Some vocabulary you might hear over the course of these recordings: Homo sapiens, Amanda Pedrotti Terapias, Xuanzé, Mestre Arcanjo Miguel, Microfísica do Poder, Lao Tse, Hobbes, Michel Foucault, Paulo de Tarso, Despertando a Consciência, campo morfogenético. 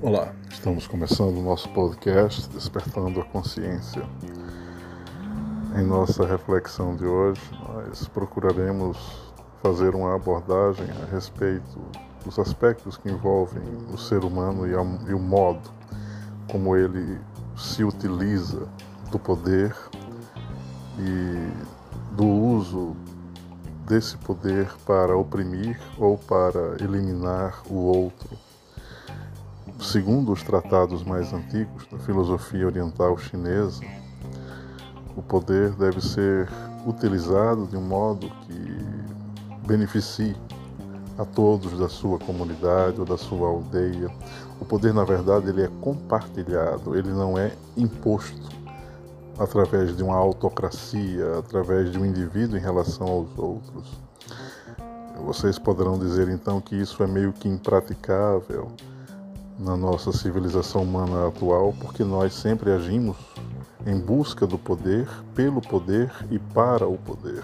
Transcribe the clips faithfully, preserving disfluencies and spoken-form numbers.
Olá, estamos começando o nosso podcast Despertando a Consciência. Em nossa reflexão de hoje, nós procuraremos fazer uma abordagem a respeito dos aspectos que envolvem o ser humano e, a, e o modo como ele se utiliza do poder e do uso desse poder para oprimir ou para eliminar o outro. Segundo os tratados mais antigos da filosofia oriental chinesa, o poder deve ser utilizado de um modo que beneficie a todos da sua comunidade ou da sua aldeia. O poder, na verdade, ele é compartilhado, ele não é imposto através de uma autocracia, através de um indivíduo em relação aos outros. Vocês poderão dizer, então, que isso é meio que impraticável na nossa civilização humana atual, porque nós sempre agimos em busca do poder, pelo poder e para o poder.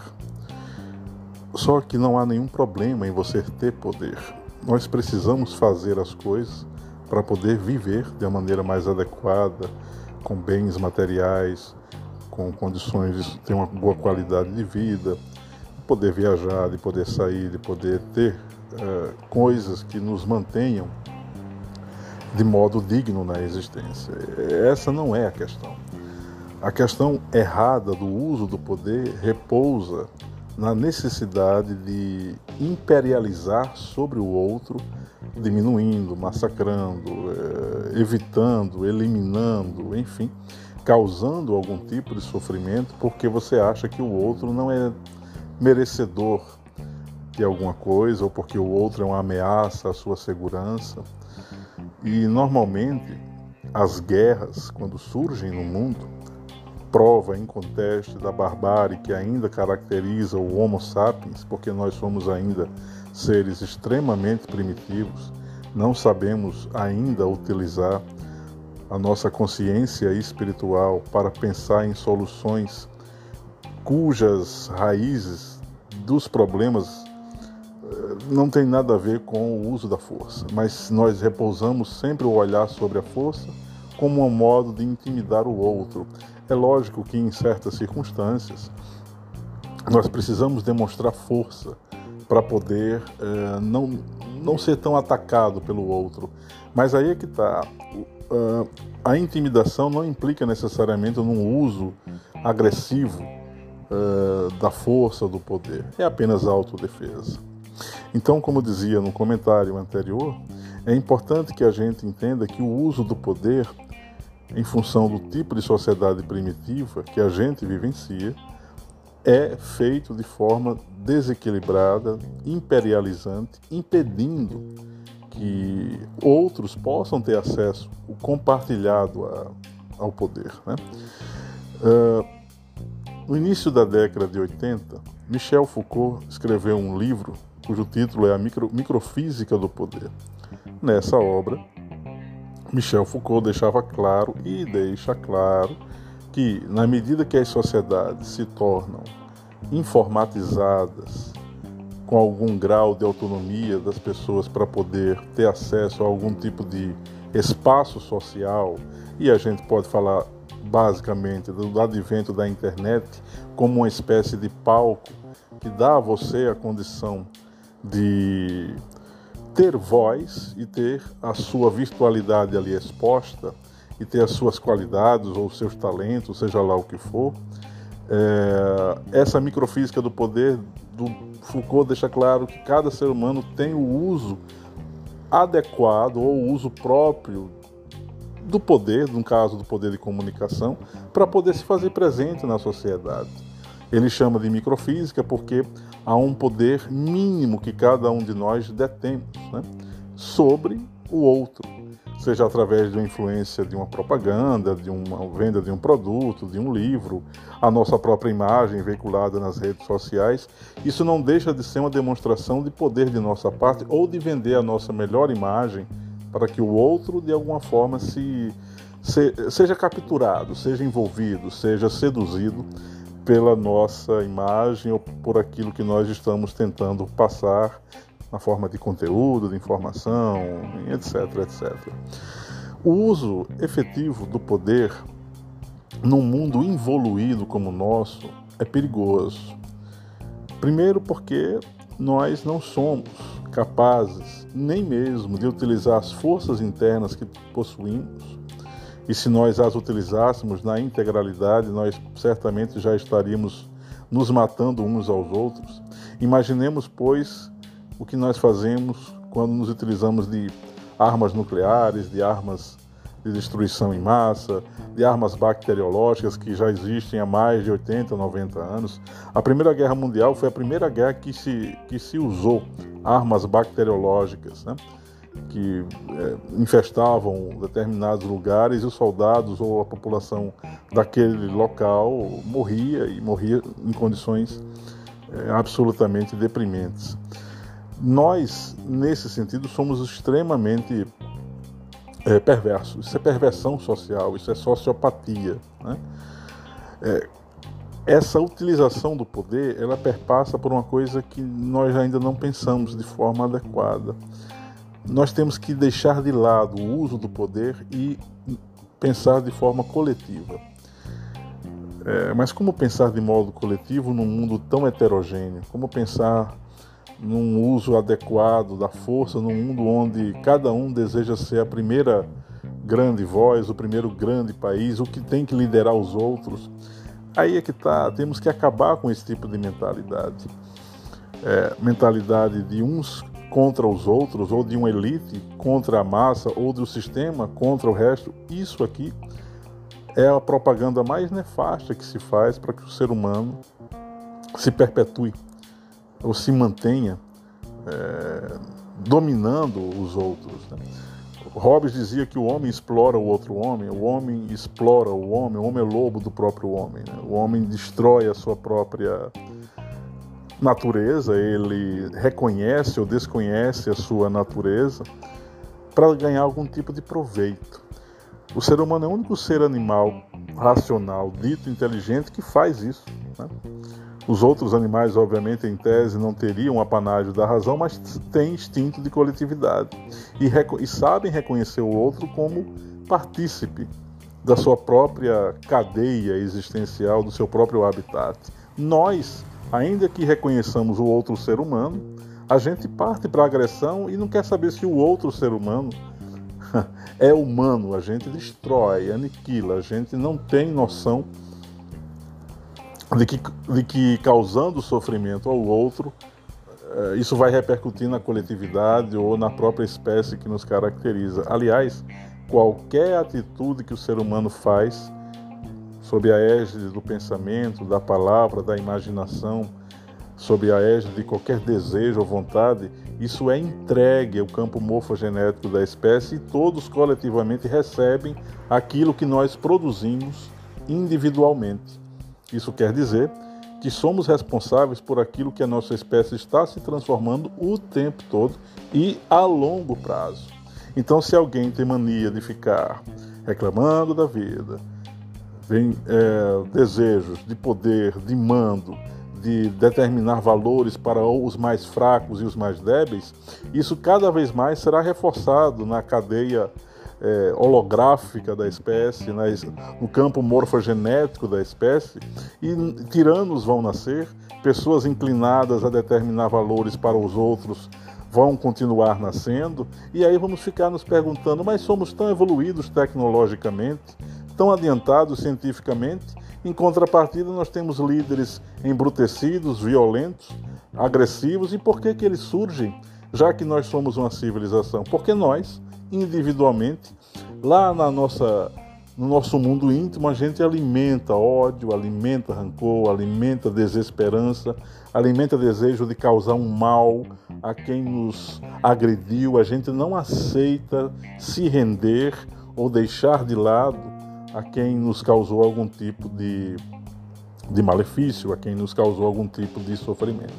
Só que não há nenhum problema em você ter poder. Nós precisamos fazer as coisas para poder viver de uma maneira mais adequada, com bens materiais, com condições de ter uma boa qualidade de vida, de poder viajar, de poder sair, de poder ter uh, coisas que nos mantenham de modo digno na existência. Essa não é a questão. A questão errada do uso do poder repousa na necessidade de imperializar sobre o outro, diminuindo, massacrando, evitando, eliminando, enfim, causando algum tipo de sofrimento porque você acha que o outro não é merecedor de alguma coisa ou porque o outro é uma ameaça à sua segurança. E, normalmente, as guerras, quando surgem no mundo, prova inconteste da barbárie que ainda caracteriza o Homo sapiens, porque nós somos ainda seres extremamente primitivos, não sabemos ainda utilizar a nossa consciência espiritual para pensar em soluções cujas raízes dos problemas não tem nada a ver com o uso da força, mas nós repousamos sempre o olhar sobre a força como um modo de intimidar o outro. É lógico que em certas circunstâncias nós precisamos demonstrar força para poder eh, não, não ser tão atacado pelo outro, mas aí é que está, uh, a intimidação não implica necessariamente num uso agressivo uh, da força, do poder, é apenas autodefesa. Então, como dizia no comentário anterior, é importante que a gente entenda que o uso do poder, em função do tipo de sociedade primitiva que a gente vivencia, é feito de forma desequilibrada, imperializante, impedindo que outros possam ter acesso compartilhado a, ao poder, né? Uh, no início da década de oitenta, Michel Foucault escreveu um livro cujo título é a micro, Microfísica do Poder. Nessa obra, Michel Foucault deixava claro, e deixa claro, que na medida que as sociedades se tornam informatizadas, com algum grau de autonomia das pessoas para poder ter acesso a algum tipo de espaço social, e a gente pode falar basicamente do advento da internet como uma espécie de palco que dá a você a condição de ter voz e ter a sua virtualidade ali exposta e ter as suas qualidades ou os seus talentos, seja lá o que for. É, essa microfísica do poder do Foucault deixa claro que cada ser humano tem o uso adequado ou o uso próprio do poder, no caso do poder de comunicação, para poder se fazer presente na sociedade. Ele chama de microfísica porque há um poder mínimo que cada um de nós detemos, né, sobre o outro, seja através de uma influência de uma propaganda, de uma venda de um produto, de um livro, a nossa própria imagem veiculada nas redes sociais. Isso não deixa de ser uma demonstração de poder de nossa parte ou de vender a nossa melhor imagem para que o outro, de alguma forma, se, se, seja capturado, seja envolvido, seja seduzido pela nossa imagem ou por aquilo que nós estamos tentando passar, na forma de conteúdo, de informação, etc, et cetera. O uso efetivo do poder num mundo involuído como o nosso é perigoso. Primeiro porque nós não somos capazes nem mesmo de utilizar as forças internas que possuímos, e se nós as utilizássemos na integralidade, nós certamente já estaríamos nos matando uns aos outros. Imaginemos, pois, o que nós fazemos quando nos utilizamos de armas nucleares, de armas de destruição em massa, de armas bacteriológicas que já existem há mais de oitenta, noventa anos. A Primeira Guerra Mundial foi a primeira guerra que se, que se usou armas bacteriológicas, né? Que é, infestavam determinados lugares e os soldados ou a população daquele local morria, e morria em condições é, absolutamente deprimentes. Nós, nesse sentido, somos extremamente é, perversos. Isso é perversão social, isso é sociopatia, né? É, essa utilização do poder, ela perpassa por uma coisa que nós ainda não pensamos de forma adequada. Nós temos que deixar de lado o uso do poder e pensar de forma coletiva. É, mas como pensar de modo coletivo num mundo tão heterogêneo? Como pensar num uso adequado da força num mundo onde cada um deseja ser a primeira grande voz, o primeiro grande país, o que tem que liderar os outros? Aí é que tá, temos que acabar com esse tipo de mentalidade. É, mentalidade de uns contra os outros, ou de uma elite contra a massa, ou do sistema contra o resto. Isso aqui é a propaganda mais nefasta que se faz para que o ser humano se perpetue ou se mantenha é, dominando os outros, né? Hobbes dizia que o homem explora o outro homem, o homem explora o homem, o homem é lobo do próprio homem, né? O homem destrói a sua própria natureza, ele reconhece ou desconhece a sua natureza para ganhar algum tipo de proveito. O ser humano é o único ser animal racional, dito inteligente, que faz isso, né? Os outros animais, obviamente, em tese, não teriam apanágio da razão, mas têm instinto de coletividade e, reco- e sabem reconhecer o outro como partícipe da sua própria cadeia existencial, do seu próprio habitat. Nós, ainda que reconheçamos o outro ser humano, a gente parte para a agressão e não quer saber se o outro ser humano é humano. A gente destrói, aniquila, a gente não tem noção de que, de que causando sofrimento ao outro, isso vai repercutir na coletividade ou na própria espécie que nos caracteriza. Aliás, qualquer atitude que o ser humano faz sob a égide do pensamento, da palavra, da imaginação, sob a égide de qualquer desejo ou vontade, isso é entregue ao campo morfogenético da espécie e todos coletivamente recebem aquilo que nós produzimos individualmente. Isso quer dizer que somos responsáveis por aquilo que a nossa espécie está se transformando o tempo todo e a longo prazo. Então, se alguém tem mania de ficar reclamando da vida, Vem, é, desejos de poder, de mando, de determinar valores para os mais fracos e os mais débeis, isso cada vez mais será reforçado na cadeia é, holográfica da espécie, na, no campo morfogenético da espécie, e tiranos vão nascer, pessoas inclinadas a determinar valores para os outros vão continuar nascendo, e aí vamos ficar nos perguntando, mas somos tão evoluídos tecnologicamente, tão adiantados cientificamente, em contrapartida nós temos líderes embrutecidos, violentos, agressivos, e por que que eles surgem, já que nós somos uma civilização? Porque nós, individualmente, lá na nossa, no nosso mundo íntimo, a gente alimenta ódio, alimenta rancor, alimenta desesperança, alimenta desejo de causar um mal a quem nos agrediu. A gente não aceita se render ou deixar de lado a quem nos causou algum tipo de, de malefício, a quem nos causou algum tipo de sofrimento.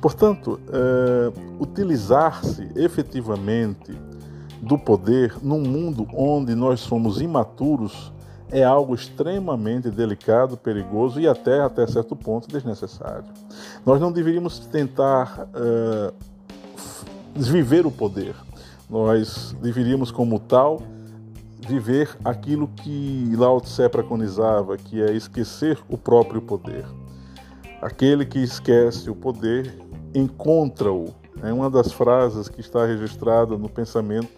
Portanto, é, utilizar-se efetivamente do poder num mundo onde nós somos imaturos é algo extremamente delicado, perigoso e até, até certo ponto, desnecessário. Nós não deveríamos tentar é, desviver o poder. Nós deveríamos, como tal, viver aquilo que Lao Tse preconizava, que é esquecer o próprio poder. Aquele que esquece o poder, encontra-o. É uma das frases que está registrada no pensamento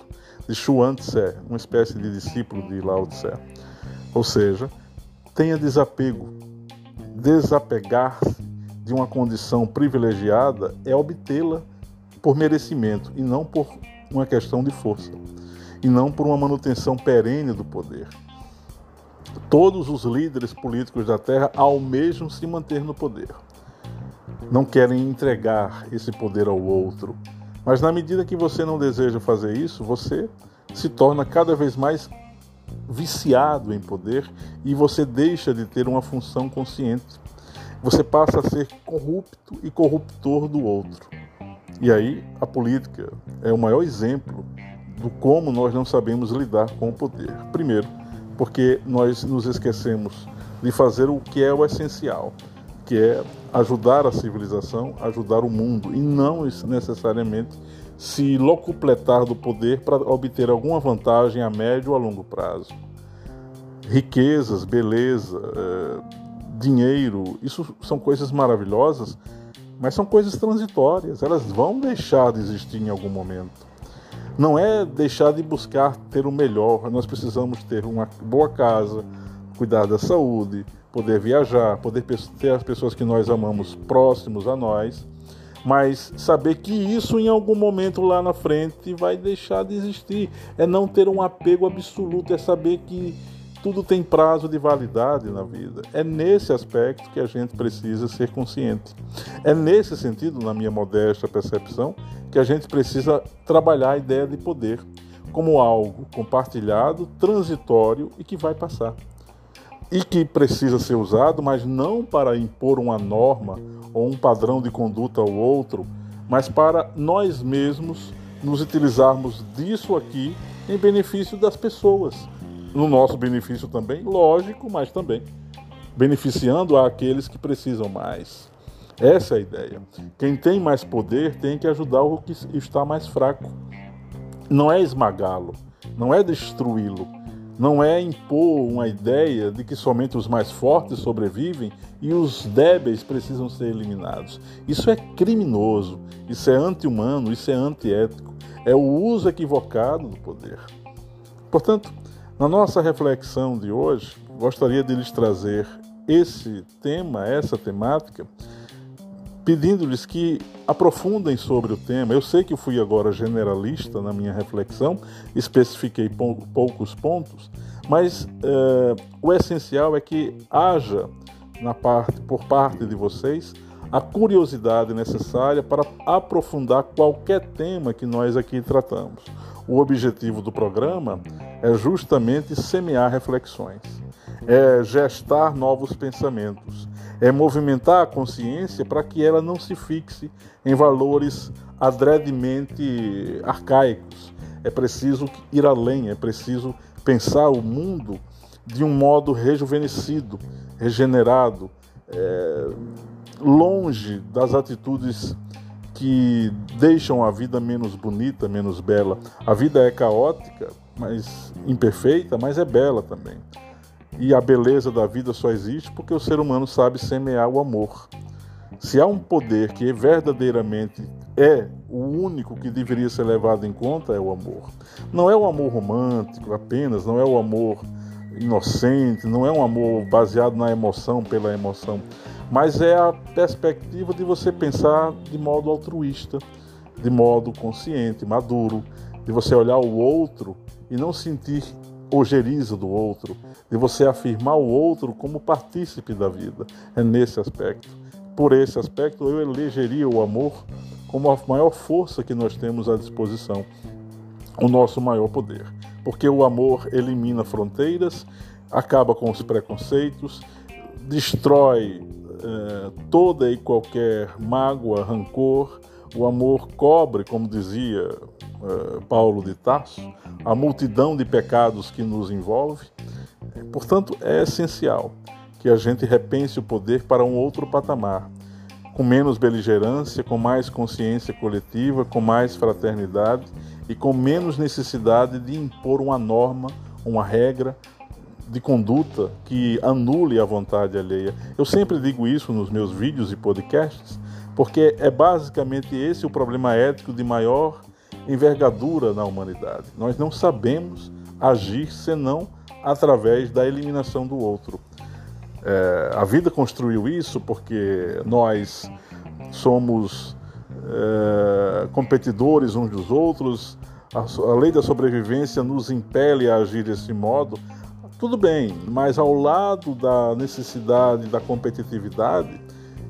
de Xuanzé, uma espécie de discípulo de Lao Tse. Ou seja, tenha desapego. Desapegar-se de uma condição privilegiada é obtê-la por merecimento e não por uma questão de força, e não por uma manutenção perene do poder. Todos os líderes políticos da Terra almejam se manter no poder. Não querem entregar esse poder ao outro. Mas na medida que você não deseja fazer isso, você se torna cada vez mais viciado em poder e você deixa de ter uma função consciente. Você passa a ser corrupto e corruptor do outro. E aí a política é o maior exemplo do como nós não sabemos lidar com o poder. Primeiro, porque nós nos esquecemos de fazer o que é o essencial, que é ajudar a civilização, ajudar o mundo, e não necessariamente se locupletar do poder para obter alguma vantagem a médio ou a longo prazo. Riquezas, beleza, dinheiro, isso são coisas maravilhosas, mas são coisas transitórias, elas vão deixar de existir em algum momento. Não é deixar de buscar ter o melhor. Nós precisamos ter uma boa casa, cuidar da saúde, poder viajar, poder ter as pessoas que nós amamos próximos a nós, mas saber que isso em algum momento lá na frente vai deixar de existir. É não ter um apego absoluto, é saber que tudo tem prazo de validade na vida. É nesse aspecto que a gente precisa ser consciente. É nesse sentido, na minha modesta percepção, que a gente precisa trabalhar a ideia de poder como algo compartilhado, transitório e que vai passar. E que precisa ser usado, mas não para impor uma norma ou um padrão de conduta ao outro, mas para nós mesmos nos utilizarmos disso aqui em benefício das pessoas. No nosso benefício também, lógico, mas também beneficiando aqueles que precisam mais. Essa é a ideia. Quem tem mais poder tem que ajudar o que está mais fraco. Não é esmagá-lo, não é destruí-lo, não é impor uma ideia de que somente os mais fortes sobrevivem e os débeis precisam ser eliminados. Isso é criminoso, isso é anti-humano, isso é antiético. É o uso equivocado do poder. Portanto, na nossa reflexão de hoje, gostaria de lhes trazer esse tema, essa temática, pedindo-lhes que aprofundem sobre o tema. Eu sei que fui agora generalista na minha reflexão, especifiquei pou- poucos pontos, mas eh, o essencial é que haja, na parte, por parte de vocês, a curiosidade necessária para aprofundar qualquer tema que nós aqui tratamos. O objetivo do programa é justamente semear reflexões, é gestar novos pensamentos, é movimentar a consciência para que ela não se fixe em valores adredemente arcaicos. É preciso ir além, é preciso pensar o mundo de um modo rejuvenescido, regenerado, é, longe das atitudes que deixam a vida menos bonita, menos bela. A vida é caótica, mas imperfeita, mas é bela também. E a beleza da vida só existe porque o ser humano sabe semear o amor. Se há um poder que verdadeiramente é o único que deveria ser levado em conta, é o amor. Não é o amor romântico apenas, não é o amor inocente, não é um amor baseado na emoção, pela emoção, mas é a perspectiva de você pensar de modo altruísta, de modo consciente, maduro, de você olhar o outro e não sentir ojeriza do outro, de você afirmar o outro como partícipe da vida. É nesse aspecto. Por esse aspecto, eu elegeria o amor como a maior força que nós temos à disposição, o nosso maior poder. Porque o amor elimina fronteiras, acaba com os preconceitos, destrói eh, toda e qualquer mágoa, rancor. O amor cobre, como dizia Paulo de Tarso, a multidão de pecados que nos envolve. Portanto, é essencial que a gente repense o poder para um outro patamar. com menos beligerância, com mais consciência coletiva, com mais fraternidade e com menos necessidade de impor uma norma, uma regra de conduta que anule a vontade alheia. Eu sempre digo isso nos meus vídeos e podcasts, porque é basicamente esse o problema ético de maior envergadura na humanidade. Nós não sabemos agir senão através da eliminação do outro. É, a vida construiu isso porque nós somos é, competidores uns dos outros, a, a lei da sobrevivência nos impele a agir desse modo. Tudo bem, mas ao lado da necessidade da competitividade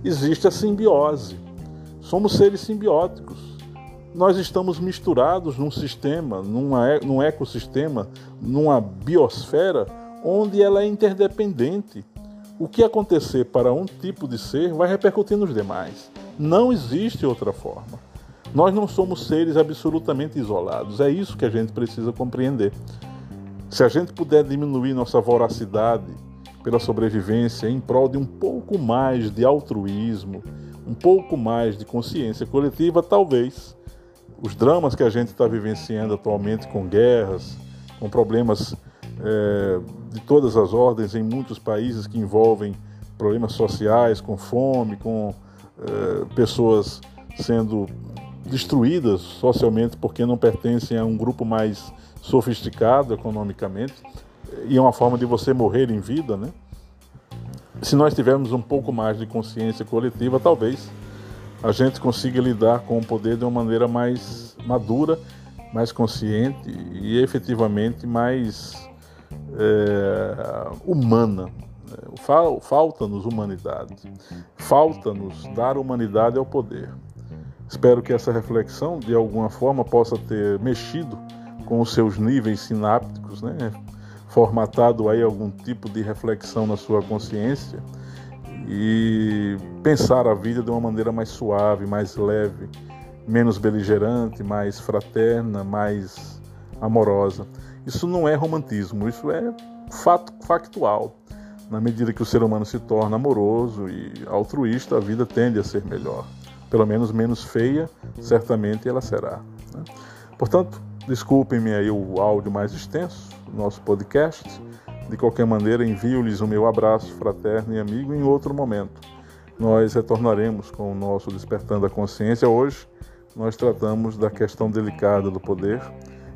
existe a simbiose. Somos seres simbióticos. Nós estamos misturados num sistema, numa, num ecossistema, numa biosfera, onde ela é interdependente. O que acontecer para um tipo de ser vai repercutir nos demais. Não existe outra forma. Nós não somos seres absolutamente isolados. É isso que a gente precisa compreender. Se a gente puder diminuir nossa voracidade pela sobrevivência em prol de um pouco mais de altruísmo, um pouco mais de consciência coletiva, talvez os dramas que a gente está vivenciando atualmente com guerras, com problemas é, de todas as ordens em muitos países que envolvem problemas sociais, com fome, com é, pessoas sendo destruídas socialmente porque não pertencem a um grupo mais sofisticado economicamente, e é uma forma de você morrer em vida, né? Se nós tivermos um pouco mais de consciência coletiva, talvez a gente consiga lidar com o poder de uma maneira mais madura, mais consciente e efetivamente mais é, humana. Falta-nos humanidade. Falta-nos dar humanidade ao poder. Espero que essa reflexão, de alguma forma, possa ter mexido com os seus níveis sinápticos, né? Formatado aí algum tipo de reflexão na sua consciência e pensar a vida de uma maneira mais suave, mais leve, menos beligerante, mais fraterna, mais amorosa. Isso não é romantismo, isso é fato, factual. Na medida que o ser humano se torna amoroso e altruísta, a vida tende a ser melhor. Pelo menos menos feia, certamente ela será, né? Portanto, desculpem-me aí o áudio mais extenso, nosso podcast. De qualquer maneira, envio-lhes o meu abraço fraterno e amigo em outro momento. Nós retornaremos com o nosso Despertando a Consciência. Hoje, nós tratamos da questão delicada do poder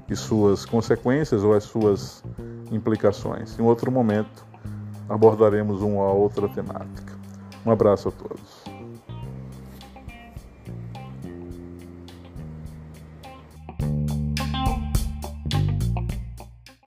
e suas consequências ou as suas implicações. Em outro momento, abordaremos uma outra temática. Um abraço a todos.